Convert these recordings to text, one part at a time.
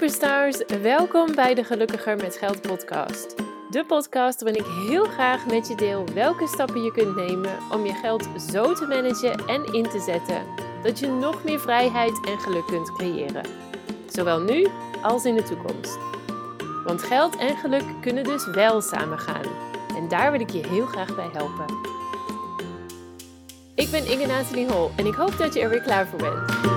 superstars, welkom bij de Gelukkiger met Geld podcast. De podcast waarin ik heel graag met je deel welke stappen je kunt nemen om je geld zo te managen en in te zetten, dat je nog meer vrijheid en geluk kunt creëren. Zowel nu als in de toekomst. Want geld en geluk kunnen dus wel samengaan. En daar wil ik je heel graag bij helpen. Ik ben Inge Natalie Hol en ik hoop dat je er weer klaar voor bent.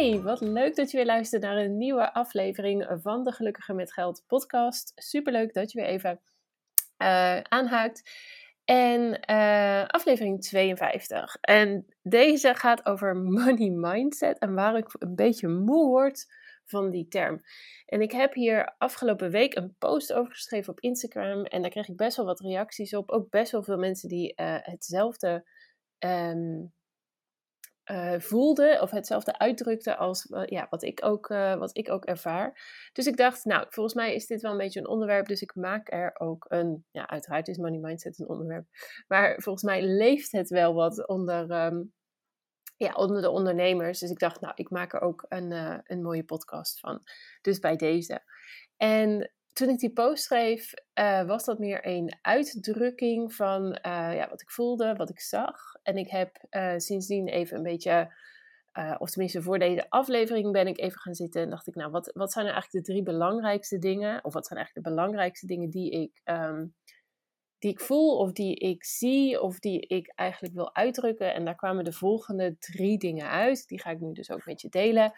Hey, wat leuk dat je weer luistert naar een nieuwe aflevering van de Gelukkiger met Geld podcast. Superleuk dat je weer even aanhaakt. En aflevering 52. En deze gaat over money mindset en waar ik een beetje moe word van die term. En ik heb hier afgelopen week een post over geschreven op Instagram. En daar kreeg ik best wel wat reacties op. Ook best wel veel mensen die hetzelfde... voelde of hetzelfde uitdrukte als wat ik ook ervaar. Dus ik dacht, nou, volgens mij is dit wel een beetje een onderwerp, dus ik maak er ook een... Ja, uiteraard is money mindset een onderwerp, maar volgens mij leeft het wel wat onder de ondernemers. Dus ik dacht, nou, ik maak er ook een mooie podcast van. Dus bij deze. En toen ik die post schreef, was dat meer een uitdrukking van wat ik voelde, wat ik zag. En ik heb sindsdien even een beetje, of tenminste voor deze aflevering ben ik even gaan zitten. En dacht ik, nou, wat zijn nou eigenlijk de drie belangrijkste dingen? Of wat zijn eigenlijk de belangrijkste dingen die ik voel of die ik zie of die ik eigenlijk wil uitdrukken? En daar kwamen de volgende drie dingen uit. Die ga ik nu dus ook met je delen.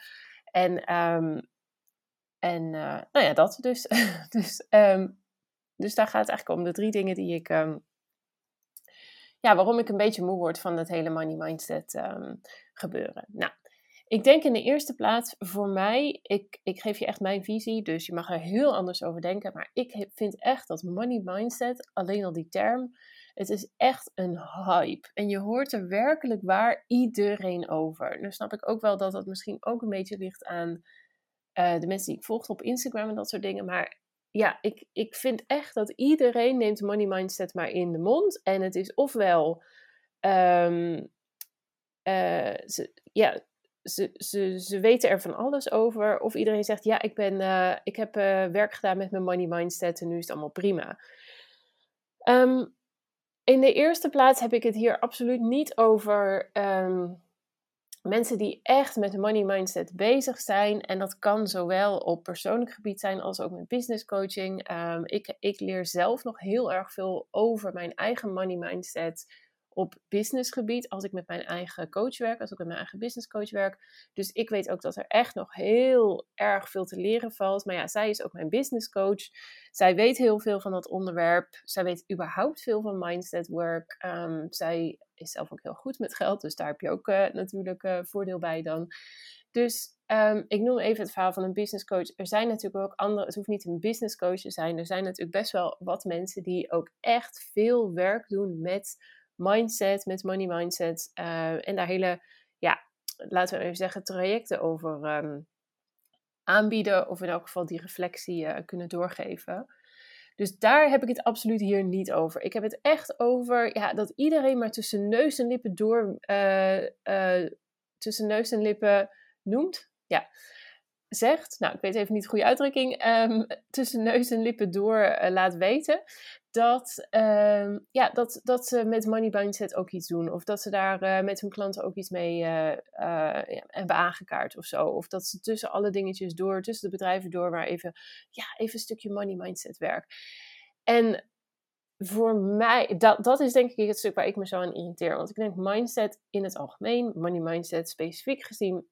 Dat dus. Dus daar gaat het eigenlijk om. De drie dingen die ik... waarom ik een beetje moe word van dat hele money mindset gebeuren. Nou, ik denk in de eerste plaats voor mij... Ik geef je echt mijn visie, dus je mag er heel anders over denken. Maar ik vind echt dat money mindset, alleen al die term... Het is echt een hype. En je hoort er werkelijk waar iedereen over. Nu snap ik ook wel dat dat misschien ook een beetje ligt aan... de mensen die ik volgde op Instagram en dat soort dingen. Maar ja, ik vind echt dat iedereen neemt money mindset maar in de mond. En het is ofwel... ze weten er van alles over. Of iedereen zegt, ja, ik heb werk gedaan met mijn money mindset en nu is het allemaal prima. In de eerste plaats heb ik het hier absoluut niet over... mensen die echt met money mindset bezig zijn. En dat kan zowel op persoonlijk gebied zijn als ook met business coaching. Ik leer zelf nog heel erg veel over mijn eigen money mindset op businessgebied. Als ik met mijn eigen coach werk, als ik met mijn eigen business coach werk. Dus ik weet ook dat er echt nog heel erg veel te leren valt. Maar ja, zij is ook mijn business coach. Zij weet heel veel van dat onderwerp. Zij weet überhaupt veel van mindset work. Zij is zelf ook heel goed met geld. Dus daar heb je ook natuurlijk voordeel bij dan. Dus ik noem even het verhaal van een business coach. Er zijn natuurlijk ook andere... Het hoeft niet een business coach te zijn. Er zijn natuurlijk best wel wat mensen die ook echt veel werk doen met mindset, met money mindset. En daar hele, laten we even zeggen, trajecten over aanbieden. Of in elk geval die reflectie kunnen doorgeven. Dus daar heb ik het absoluut hier niet over. Ik heb het echt over dat iedereen maar tussen neus en lippen noemt. Ja, zegt. Nou, ik weet even niet de goede uitdrukking. Tussen neus en lippen door laat weten. Dat ze met money mindset ook iets doen. Of dat ze daar met hun klanten ook iets mee hebben aangekaart of zo. Of dat ze tussen alle dingetjes door, tussen de bedrijven door, maar even een stukje money mindset werk. En voor mij, dat is denk ik het stuk waar ik me zo aan irriteer. Want ik denk mindset in het algemeen, money mindset specifiek gezien,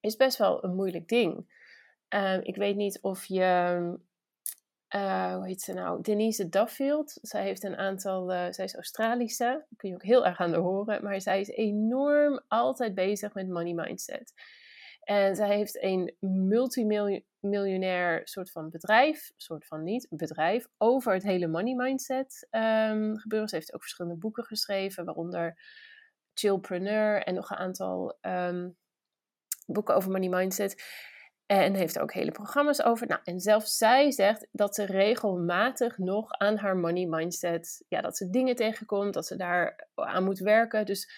is best wel een moeilijk ding. Ik weet niet of je... hoe heet ze nou? Denise Duffield. Zij heeft een aantal... zij is Australische. Daar kun je ook heel erg aan haar horen. Maar zij is enorm altijd bezig met money mindset. En zij heeft een multimiljonair soort van bedrijf. Soort van niet. Een bedrijf over het hele money mindset gebeuren. Ze heeft ook verschillende boeken geschreven. Waaronder Chillpreneur. En nog een aantal boeken over money mindset. En heeft er ook hele programma's over. Nou, en zelfs zij zegt dat ze regelmatig nog aan haar money mindset... Ja, dat ze dingen tegenkomt, dat ze daar aan moet werken. Dus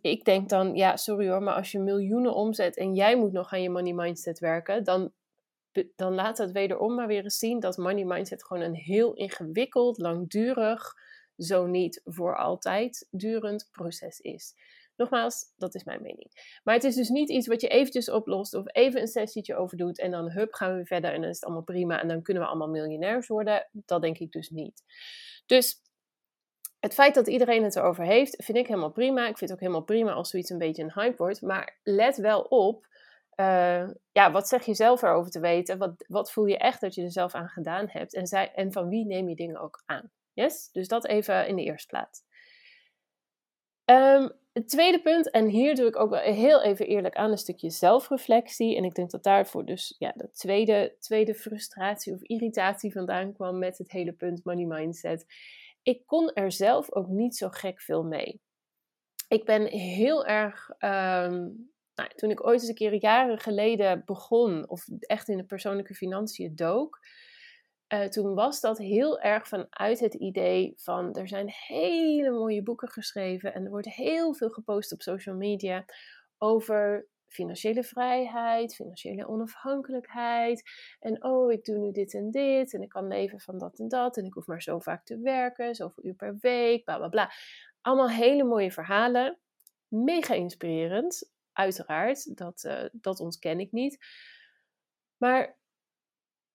ik denk dan, ja, sorry hoor, maar als je miljoenen omzet... en jij moet nog aan je money mindset werken... dan laat dat wederom maar weer eens zien... dat money mindset gewoon een heel ingewikkeld, langdurig... zo niet voor altijd durend proces is. Nogmaals, dat is mijn mening. Maar het is dus niet iets wat je eventjes oplost of even een sessietje over doet en dan hup, gaan we weer verder en dan is het allemaal prima en dan kunnen we allemaal miljonairs worden. Dat denk ik dus niet. Dus het feit dat iedereen het erover heeft, vind ik helemaal prima. Ik vind het ook helemaal prima als zoiets een beetje een hype wordt, maar let wel op, wat zeg je zelf erover te weten? Wat voel je echt dat je er zelf aan gedaan hebt en van wie neem je dingen ook aan? Yes? Dus dat even in de eerste plaats. Het tweede punt, en hier doe ik ook wel heel even eerlijk aan, een stukje zelfreflectie. En ik denk dat daarvoor dus de tweede frustratie of irritatie vandaan kwam met het hele punt money mindset. Ik kon er zelf ook niet zo gek veel mee. Ik ben heel erg, toen ik ooit eens een keer jaren geleden begon, of echt in de persoonlijke financiën dook... Toen was dat heel erg vanuit het idee van... er zijn hele mooie boeken geschreven... en er wordt heel veel gepost op social media... over financiële vrijheid, financiële onafhankelijkheid... en ik doe nu dit en dit... en ik kan leven van dat en dat... en ik hoef maar zo vaak te werken, zoveel uur per week... bla bla bla. Allemaal hele mooie verhalen. Mega inspirerend, uiteraard. Dat ontken ik niet. Maar...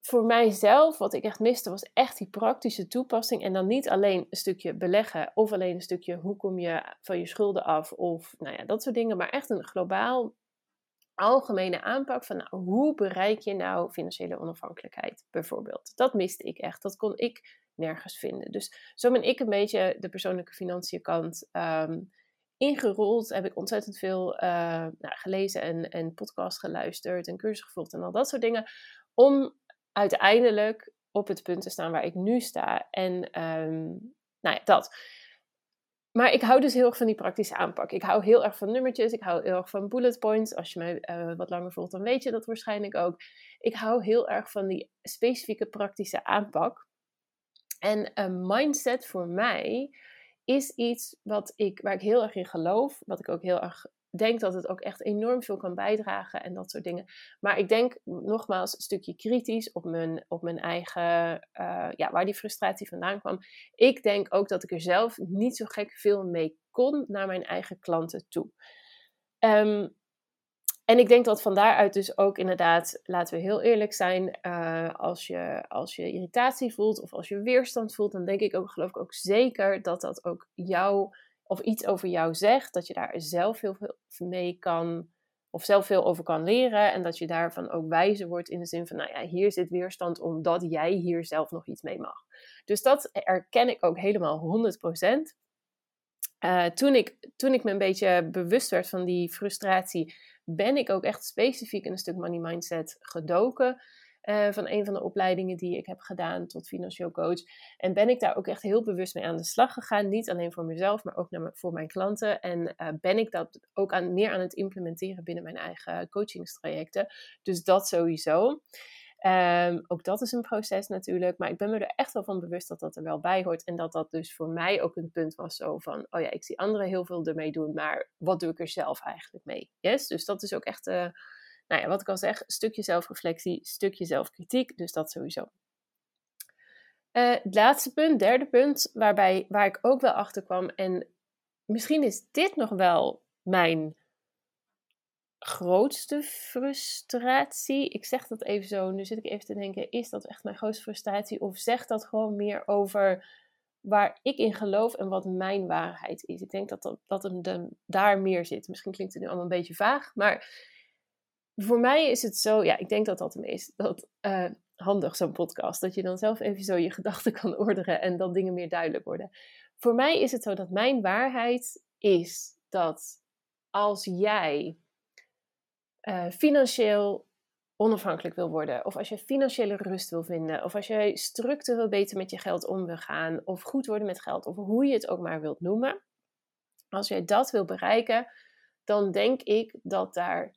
voor mijzelf, wat ik echt miste, was echt die praktische toepassing. En dan niet alleen een stukje beleggen of alleen een stukje hoe kom je van je schulden af of dat soort dingen. Maar echt een globaal algemene aanpak van hoe bereik je nou financiële onafhankelijkheid bijvoorbeeld. Dat miste ik echt, dat kon ik nergens vinden. Dus zo ben ik een beetje de persoonlijke financiën kant ingerold. Heb ik ontzettend veel gelezen en podcast geluisterd en cursus gevolgd en al dat soort dingen. Om... uiteindelijk op het punt te staan waar ik nu sta. En dat. Maar ik hou dus heel erg van die praktische aanpak. Ik hou heel erg van nummertjes. Ik hou heel erg van bullet points. Als je mij wat langer volgt, dan weet je dat waarschijnlijk ook. Ik hou heel erg van die specifieke praktische aanpak. En een mindset voor mij is iets waar ik heel erg in geloof. Wat ik ook heel erg... denk dat het ook echt enorm veel kan bijdragen en dat soort dingen. Maar ik denk nogmaals een stukje kritisch op mijn eigen... waar die frustratie vandaan kwam. Ik denk ook dat ik er zelf niet zo gek veel mee kon naar mijn eigen klanten toe. En ik denk dat van daaruit dus ook inderdaad, laten we heel eerlijk zijn... Als je irritatie voelt of als je weerstand voelt... dan denk ik ook, geloof ik ook zeker dat ook jou... of iets over jou zegt, dat je daar zelf heel veel mee kan, of zelf veel over kan leren, en dat je daarvan ook wijzer wordt in de zin van, hier zit weerstand omdat jij hier zelf nog iets mee mag. Dus dat erken ik ook helemaal 100%. Toen ik me een beetje bewust werd van die frustratie, ben ik ook echt specifiek in een stuk money mindset gedoken. Van een van de opleidingen die ik heb gedaan tot financieel coach. En ben ik daar ook echt heel bewust mee aan de slag gegaan. Niet alleen voor mezelf, maar ook voor mijn klanten. En ben ik dat ook meer aan het implementeren binnen mijn eigen coachingstrajecten. Dus dat sowieso. Ook dat is een proces natuurlijk. Maar ik ben me er echt wel van bewust dat dat er wel bij hoort. En dat dat dus voor mij ook een punt was zo van... ik zie anderen heel veel ermee doen, maar wat doe ik er zelf eigenlijk mee? Yes? Dus dat is ook echt... wat ik al zeg, stukje zelfreflectie, stukje zelfkritiek, dus dat sowieso. Het laatste punt, derde punt, waar ik ook wel achter kwam, en misschien is dit nog wel mijn grootste frustratie. Ik zeg dat even zo, nu zit ik even te denken, is dat echt mijn grootste frustratie? Of zegt dat gewoon meer over waar ik in geloof en wat mijn waarheid is? Ik denk dat hem daar meer zit. Misschien klinkt het nu allemaal een beetje vaag, maar... voor mij is het zo, ik denk dat hem is, dat handig zo'n podcast, dat je dan zelf even zo je gedachten kan ordenen en dat dingen meer duidelijk worden. Voor mij is het zo dat mijn waarheid is dat als jij financieel onafhankelijk wil worden, of als je financiële rust wil vinden, of als jij structureel beter met je geld om wil gaan, of goed worden met geld, of hoe je het ook maar wilt noemen, als jij dat wil bereiken, dan denk ik dat daar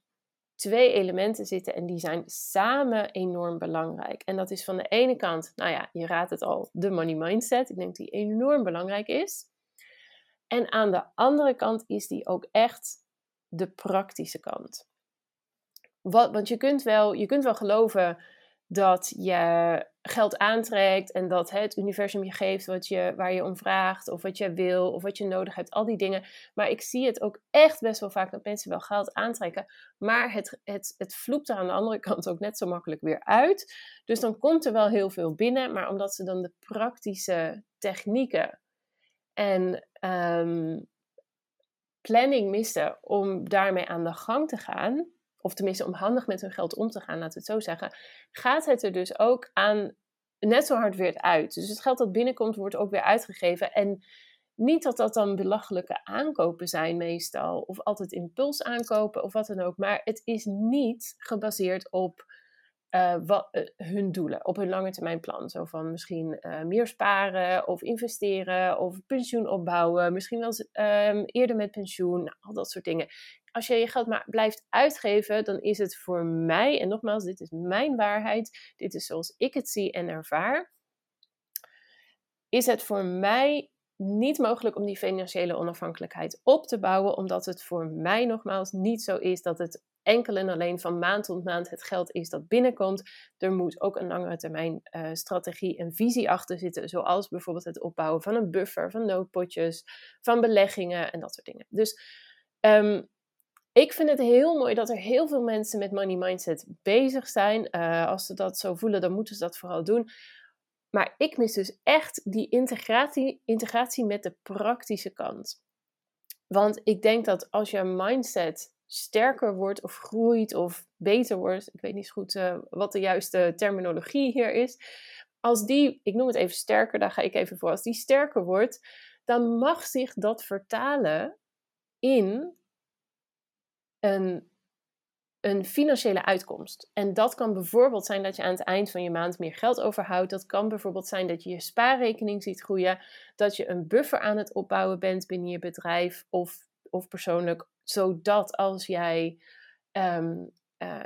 twee elementen zitten en die zijn samen enorm belangrijk. En dat is van de ene kant, nou ja, je raadt het al, de money mindset. Ik denk die enorm belangrijk is. En aan de andere kant is die ook echt de praktische kant. Want je kunt wel geloven dat je geld aantrekt en dat het universum je geeft waar je om vraagt of wat je wil of wat je nodig hebt, al die dingen. Maar ik zie het ook echt best wel vaak dat mensen wel geld aantrekken, maar het vloept er aan de andere kant ook net zo makkelijk weer uit. Dus dan komt er wel heel veel binnen, maar omdat ze dan de praktische technieken en planning misten om daarmee aan de gang te gaan, of tenminste om handig met hun geld om te gaan, laten we het zo zeggen, gaat het er dus ook aan net zo hard weer uit. Dus het geld dat binnenkomt wordt ook weer uitgegeven. En niet dat dat dan belachelijke aankopen zijn meestal, of altijd impuls aankopen of wat dan ook. Maar het is niet gebaseerd op hun doelen, op hun lange termijn plan. Zo van misschien meer sparen of investeren of pensioen opbouwen. Misschien wel eerder met pensioen, nou, al dat soort dingen. Als je je geld maar blijft uitgeven, dan is het voor mij, en nogmaals, dit is mijn waarheid, dit is zoals ik het zie en ervaar, is het voor mij niet mogelijk om die financiële onafhankelijkheid op te bouwen, omdat het voor mij nogmaals niet zo is dat het enkel en alleen van maand tot maand het geld is dat binnenkomt. Er moet ook een langere termijn strategie en visie achter zitten, zoals bijvoorbeeld het opbouwen van een buffer, van noodpotjes, van beleggingen en dat soort dingen. Dus ik vind het heel mooi dat er heel veel mensen met money mindset bezig zijn. Als ze dat zo voelen, dan moeten ze dat vooral doen. Maar ik mis dus echt die integratie met de praktische kant. Want ik denk dat als je mindset sterker wordt of groeit of beter wordt, ik weet niet goed wat de juiste terminologie hier is. Als die, ik noem het even sterker, daar ga ik even voor. Als die sterker wordt, dan mag zich dat vertalen in een financiële uitkomst. En dat kan bijvoorbeeld zijn dat je aan het eind van je maand meer geld overhoudt. Dat kan bijvoorbeeld zijn dat je je spaarrekening ziet groeien. Dat je een buffer aan het opbouwen bent binnen je bedrijf of persoonlijk. Zodat als jij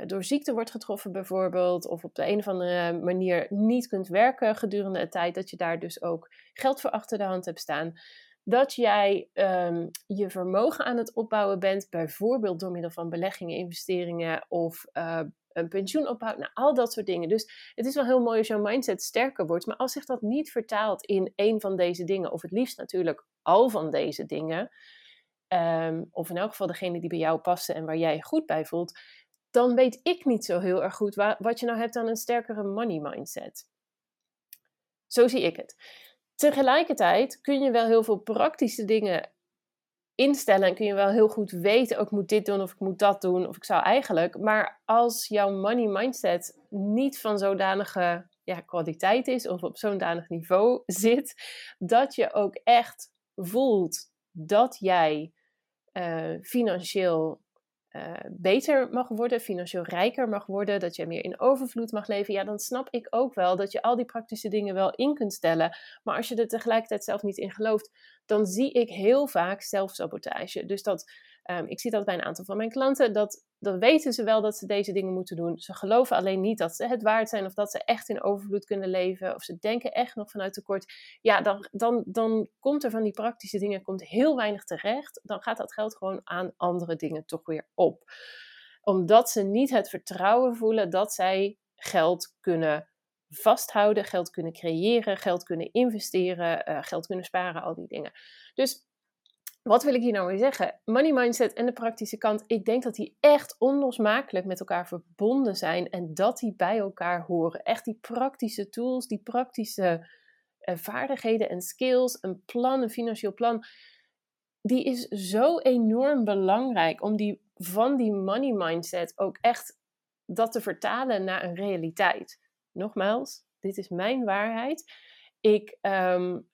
door ziekte wordt getroffen bijvoorbeeld, of op de een of andere manier niet kunt werken gedurende de tijd, dat je daar dus ook geld voor achter de hand hebt staan. Dat jij je vermogen aan het opbouwen bent, bijvoorbeeld door middel van beleggingen, investeringen of een pensioenopbouw, nou, al dat soort dingen. Dus het is wel heel mooi als jouw mindset sterker wordt, maar als zich dat niet vertaalt in één van deze dingen, of het liefst natuurlijk al van deze dingen, of in elk geval degene die bij jou passen en waar jij je goed bij voelt, dan weet ik niet zo heel erg goed wat je nou hebt aan een sterkere money mindset. Zo zie ik het. Tegelijkertijd kun je wel heel veel praktische dingen instellen en kun je wel heel goed weten, oh, ik moet dit doen of ik moet dat doen of ik zou eigenlijk. Maar als jouw money mindset niet van zodanige kwaliteit is of op zo'n danig niveau zit, dat je ook echt voelt dat jij financieel beter mag worden, financieel rijker mag worden, dat je meer in overvloed mag leven, ja, dan snap ik ook wel dat je al die praktische dingen wel in kunt stellen. Maar als je er tegelijkertijd zelf niet in gelooft, dan zie ik heel vaak zelfsabotage. Dus dat, ik zie dat bij een aantal van mijn klanten, dat weten ze wel dat ze deze dingen moeten doen. Ze geloven alleen niet dat ze het waard zijn of dat ze echt in overvloed kunnen leven, of ze denken echt nog vanuit tekort. Ja, dan komt er van die praktische dingen heel weinig terecht. Dan gaat dat geld gewoon aan andere dingen toch weer op. Omdat ze niet het vertrouwen voelen dat zij geld kunnen vasthouden, geld kunnen creëren, geld kunnen investeren, geld kunnen sparen, al die dingen. Dus wat wil ik hier nou weer zeggen? Money mindset en de praktische kant, ik denk dat die echt onlosmakelijk met elkaar verbonden zijn en dat die bij elkaar horen. Echt die praktische tools, die praktische vaardigheden en skills, een plan, een financieel plan, die is zo enorm belangrijk om van die money mindset ook echt dat te vertalen naar een realiteit. Nogmaals, dit is mijn waarheid.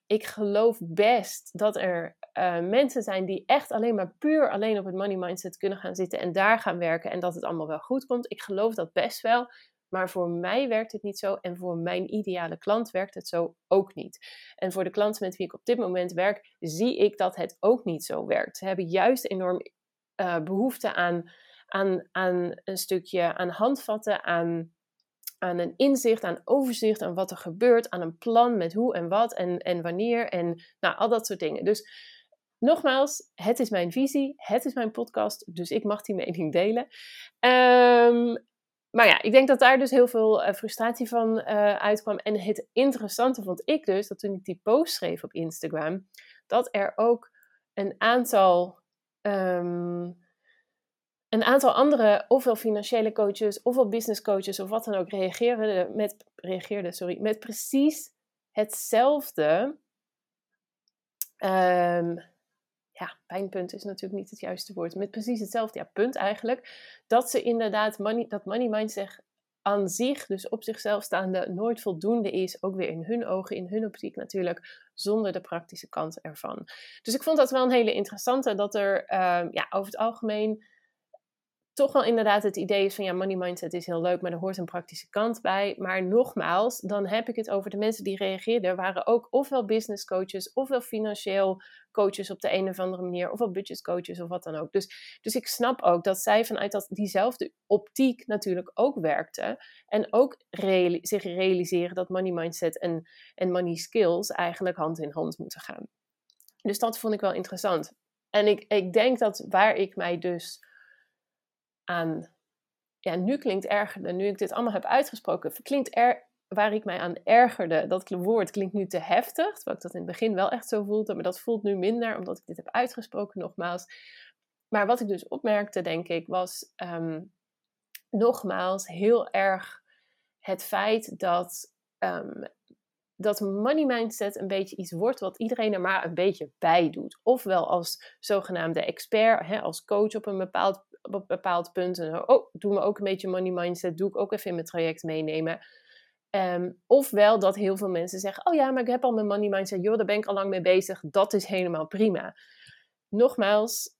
Ik geloof best dat er mensen zijn die echt alleen maar puur op het money mindset kunnen gaan zitten en daar gaan werken en dat het allemaal wel goed komt. Ik geloof dat best wel, maar voor mij werkt het niet zo en voor mijn ideale klant werkt het zo ook niet. En voor de klanten met wie ik op dit moment werk, zie ik dat het ook niet zo werkt. Ze hebben juist enorm behoefte aan aan een stukje, aan handvatten, aan een inzicht, aan overzicht, aan wat er gebeurt, aan een plan met hoe en wat en wanneer en nou, al dat soort dingen. Dus nogmaals, het is mijn visie, het is mijn podcast, dus ik mag die mening delen. Maar ja, ik denk dat daar dus heel veel frustratie van uitkwam. En het interessante vond ik dus, dat toen ik die post schreef op Instagram, dat er ook een aantal andere, ofwel financiële coaches, ofwel business coaches, of wat dan ook, reageerden met precies hetzelfde. Ja, pijnpunt is natuurlijk niet het juiste woord. Met precies hetzelfde, ja, punt eigenlijk. Dat ze inderdaad, dat money mindset aan zich, dus op zichzelf staande, nooit voldoende is. Ook weer in hun ogen, in hun optiek natuurlijk, zonder de praktische kant ervan. Dus ik vond dat wel een hele interessante, dat er over het algemeen toch wel inderdaad het idee is van, ja, money mindset is heel leuk, maar er hoort een praktische kant bij. Maar nogmaals, dan heb ik het over de mensen die reageerden, waren ook ofwel business coaches, ofwel financieel coaches op de een of andere manier, ofwel budget coaches of wat dan ook. Dus ik snap ook dat zij vanuit diezelfde optiek natuurlijk ook werkten en ook zich realiseren dat money mindset en money skills eigenlijk hand in hand moeten gaan. Dus dat vond ik wel interessant. En ik denk dat waar ik mij dus aan, ja, nu klinkt ergerde, nu ik dit allemaal heb uitgesproken, waar ik mij aan ergerde, dat woord klinkt nu te heftig, terwijl ik dat in het begin wel echt zo voelde, maar dat voelt nu minder, omdat ik dit heb uitgesproken nogmaals. Maar wat ik dus opmerkte, denk ik, was nogmaals heel erg het feit dat money mindset een beetje iets wordt wat iedereen er maar een beetje bij doet. Ofwel als zogenaamde expert, hè, als coach op een bepaald punt. En, doe me ook een beetje money mindset. Doe ik ook even in mijn traject meenemen. Ofwel dat heel veel mensen zeggen, oh ja, maar ik heb al mijn money mindset. Joh, daar ben ik al lang mee bezig. Dat is helemaal prima. Nogmaals,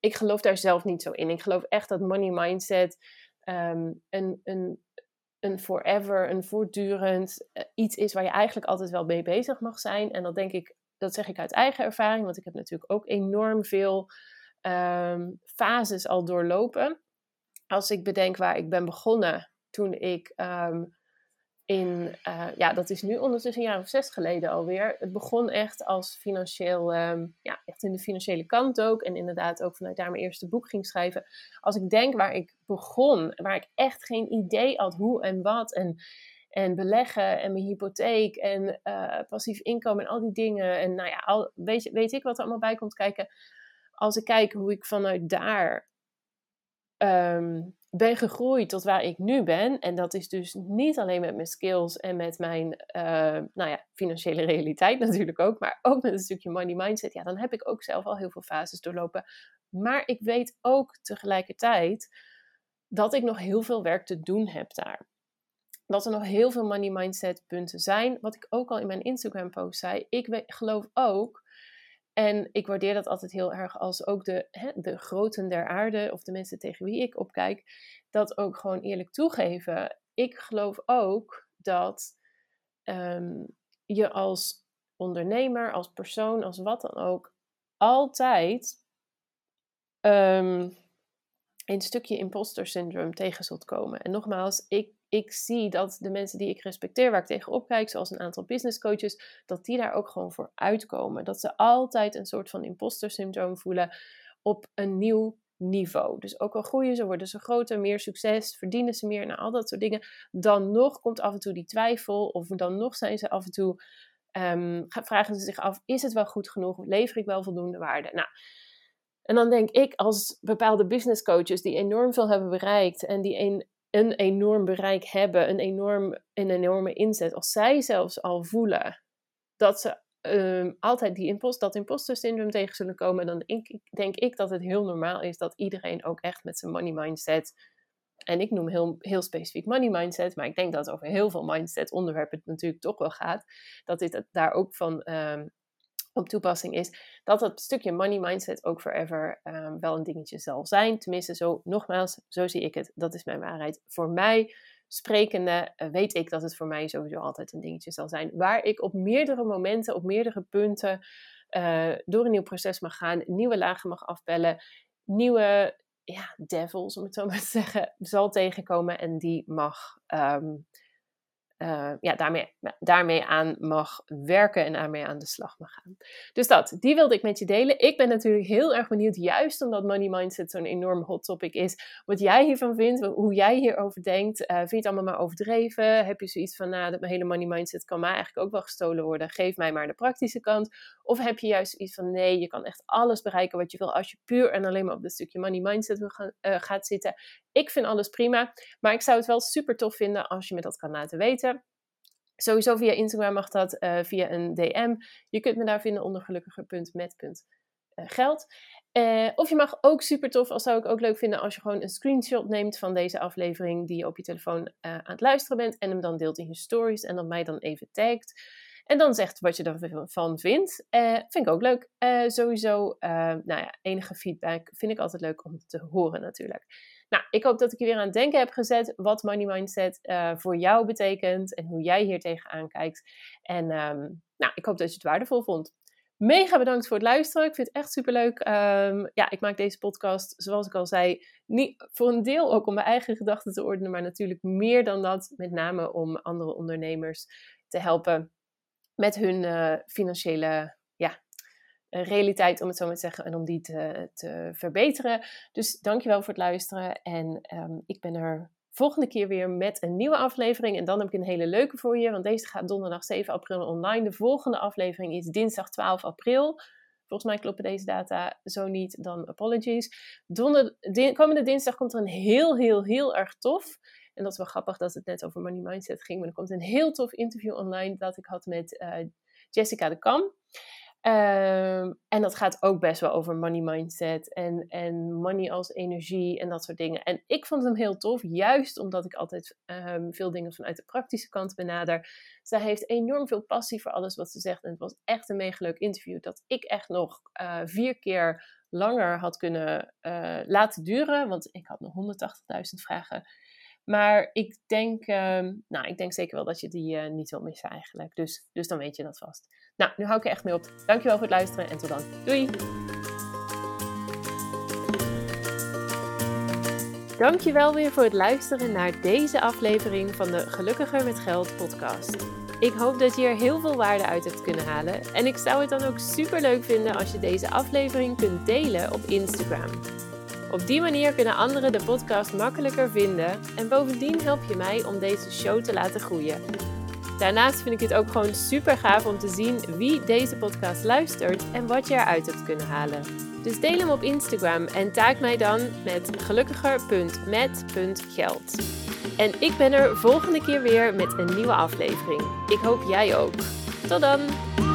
ik geloof daar zelf niet zo in. Ik geloof echt dat money mindset een forever, een voortdurend iets is waar je eigenlijk altijd wel mee bezig mag zijn. En dat denk ik, dat zeg ik uit eigen ervaring, want ik heb natuurlijk ook enorm veel fases al doorlopen. Als ik bedenk waar ik ben begonnen toen ik dat is nu ondertussen een jaar of 6 geleden alweer. Het begon echt als financieel, echt in de financiële kant ook. En inderdaad ook vanuit daar mijn eerste boek ging schrijven. Als ik denk waar ik begon, waar ik echt geen idee had hoe en wat. En beleggen en mijn hypotheek en passief inkomen en al die dingen. En nou ja, weet ik wat er allemaal bij komt kijken. Als ik kijk hoe ik vanuit daar ben gegroeid tot waar ik nu ben. En dat is dus niet alleen met mijn skills en met mijn financiële realiteit natuurlijk ook. Maar ook met een stukje money mindset. Ja, dan heb ik ook zelf al heel veel fases doorlopen. Maar ik weet ook tegelijkertijd dat ik nog heel veel werk te doen heb daar. Dat er nog heel veel money mindset punten zijn. Wat ik ook al in mijn Instagram post zei. Ik geloof ook. En ik waardeer dat altijd heel erg als ook de groten der aarde, of de mensen tegen wie ik opkijk, dat ook gewoon eerlijk toegeven. Ik geloof ook dat je als ondernemer, als persoon, als wat dan ook, altijd een stukje imposter syndroom tegen zult komen. En nogmaals, ik zie dat de mensen die ik respecteer, waar ik tegen opkijk, zoals een aantal business coaches, dat die daar ook gewoon voor uitkomen. Dat ze altijd een soort van imposter syndroom voelen op een nieuw niveau. Dus ook al groeien ze, worden ze groter, meer succes, verdienen ze meer, nou, al dat soort dingen. Dan nog komt af en toe die twijfel, of dan nog zijn ze af en toe, vragen ze zich af, is het wel goed genoeg? Lever ik wel voldoende waarde? Nou. En dan denk ik, als bepaalde business coaches die enorm veel hebben bereikt en die een enorm bereik hebben, een enorme inzet, als zij zelfs al voelen dat ze altijd dat imposter syndroom tegen zullen komen, dan denk ik dat het heel normaal is dat iedereen ook echt met zijn money mindset, en ik noem heel, heel specifiek money mindset, maar ik denk dat over heel veel mindset onderwerpen het natuurlijk toch wel gaat, dat dit daar ook van op toepassing is, dat dat stukje money mindset ook forever wel een dingetje zal zijn. Tenminste, zo zie ik het. Dat is mijn waarheid. Voor mij, sprekende, weet ik dat het voor mij sowieso altijd een dingetje zal zijn, waar ik op meerdere momenten, op meerdere punten door een nieuw proces mag gaan, nieuwe lagen mag afpellen, nieuwe ja, devils, om het zo maar te zeggen, zal tegenkomen en die mag daarmee aan mag werken en daarmee aan de slag mag gaan. Dus die wilde ik met je delen. Ik ben natuurlijk heel erg benieuwd, juist omdat money mindset zo'n enorm hot topic is, wat jij hiervan vindt, hoe jij hierover denkt. Vind je het allemaal maar overdreven? Heb je zoiets van, dat mijn hele money mindset kan mij eigenlijk ook wel gestolen worden. Geef mij maar de praktische kant. Of heb je juist iets van, nee, je kan echt alles bereiken wat je wil als je puur en alleen maar op dat stukje money mindset gaat zitten. Ik vind alles prima, maar ik zou het wel super tof vinden als je me dat kan laten weten. Sowieso via Instagram mag dat, via een DM. Je kunt me daar vinden onder gelukkiger.met.geld. Of je mag ook super tof, als zou ik ook leuk vinden, als je gewoon een screenshot neemt van deze aflevering die je op je telefoon aan het luisteren bent en hem dan deelt in je stories en dan mij dan even tagt. En dan zegt wat je ervan vindt. Vind ik ook leuk. Sowieso, enige feedback vind ik altijd leuk om te horen natuurlijk. Nou, ik hoop dat ik je weer aan het denken heb gezet wat money mindset voor jou betekent en hoe jij hier tegenaan kijkt. En ik hoop dat je het waardevol vond. Mega bedankt voor het luisteren. Ik vind het echt superleuk. Ik maak deze podcast, zoals ik al zei, niet voor een deel ook om mijn eigen gedachten te ordenen, maar natuurlijk meer dan dat, met name om andere ondernemers te helpen met hun financiële realiteit, om het zo maar te zeggen, en om die te verbeteren. Dus dankjewel voor het luisteren en ik ben er volgende keer weer met een nieuwe aflevering. En dan heb ik een hele leuke voor je, want deze gaat donderdag 7 april online. De volgende aflevering is dinsdag 12 april. Volgens mij kloppen deze data, zo niet, dan apologies. Komende dinsdag komt er een heel erg tof... En dat is wel grappig dat het net over money mindset ging. Maar er komt een heel tof interview online dat ik had met Jessica de Kam. En dat gaat ook best wel over money mindset en money als energie en dat soort dingen. En ik vond hem heel tof, juist omdat ik altijd veel dingen vanuit de praktische kant benader. Zij heeft enorm veel passie voor alles wat ze zegt. En het was echt een mega leuk interview dat ik echt nog 4 keer langer had kunnen laten duren. Want ik had nog 180.000 vragen. Maar ik denk, zeker wel dat je die niet wil missen eigenlijk. Dus dan weet je dat vast. Nou, nu hou ik er echt mee op. Dankjewel voor het luisteren en tot dan. Doei! Dankjewel weer voor het luisteren naar deze aflevering van de Gelukkiger met Geld podcast. Ik hoop dat je er heel veel waarde uit hebt kunnen halen. En ik zou het dan ook super leuk vinden als je deze aflevering kunt delen op Instagram. Op die manier kunnen anderen de podcast makkelijker vinden en bovendien help je mij om deze show te laten groeien. Daarnaast vind ik het ook gewoon super gaaf om te zien wie deze podcast luistert en wat je eruit hebt kunnen halen. Dus deel hem op Instagram en tag mij dan met gelukkiger.met.geld. En ik ben er volgende keer weer met een nieuwe aflevering. Ik hoop jij ook. Tot dan!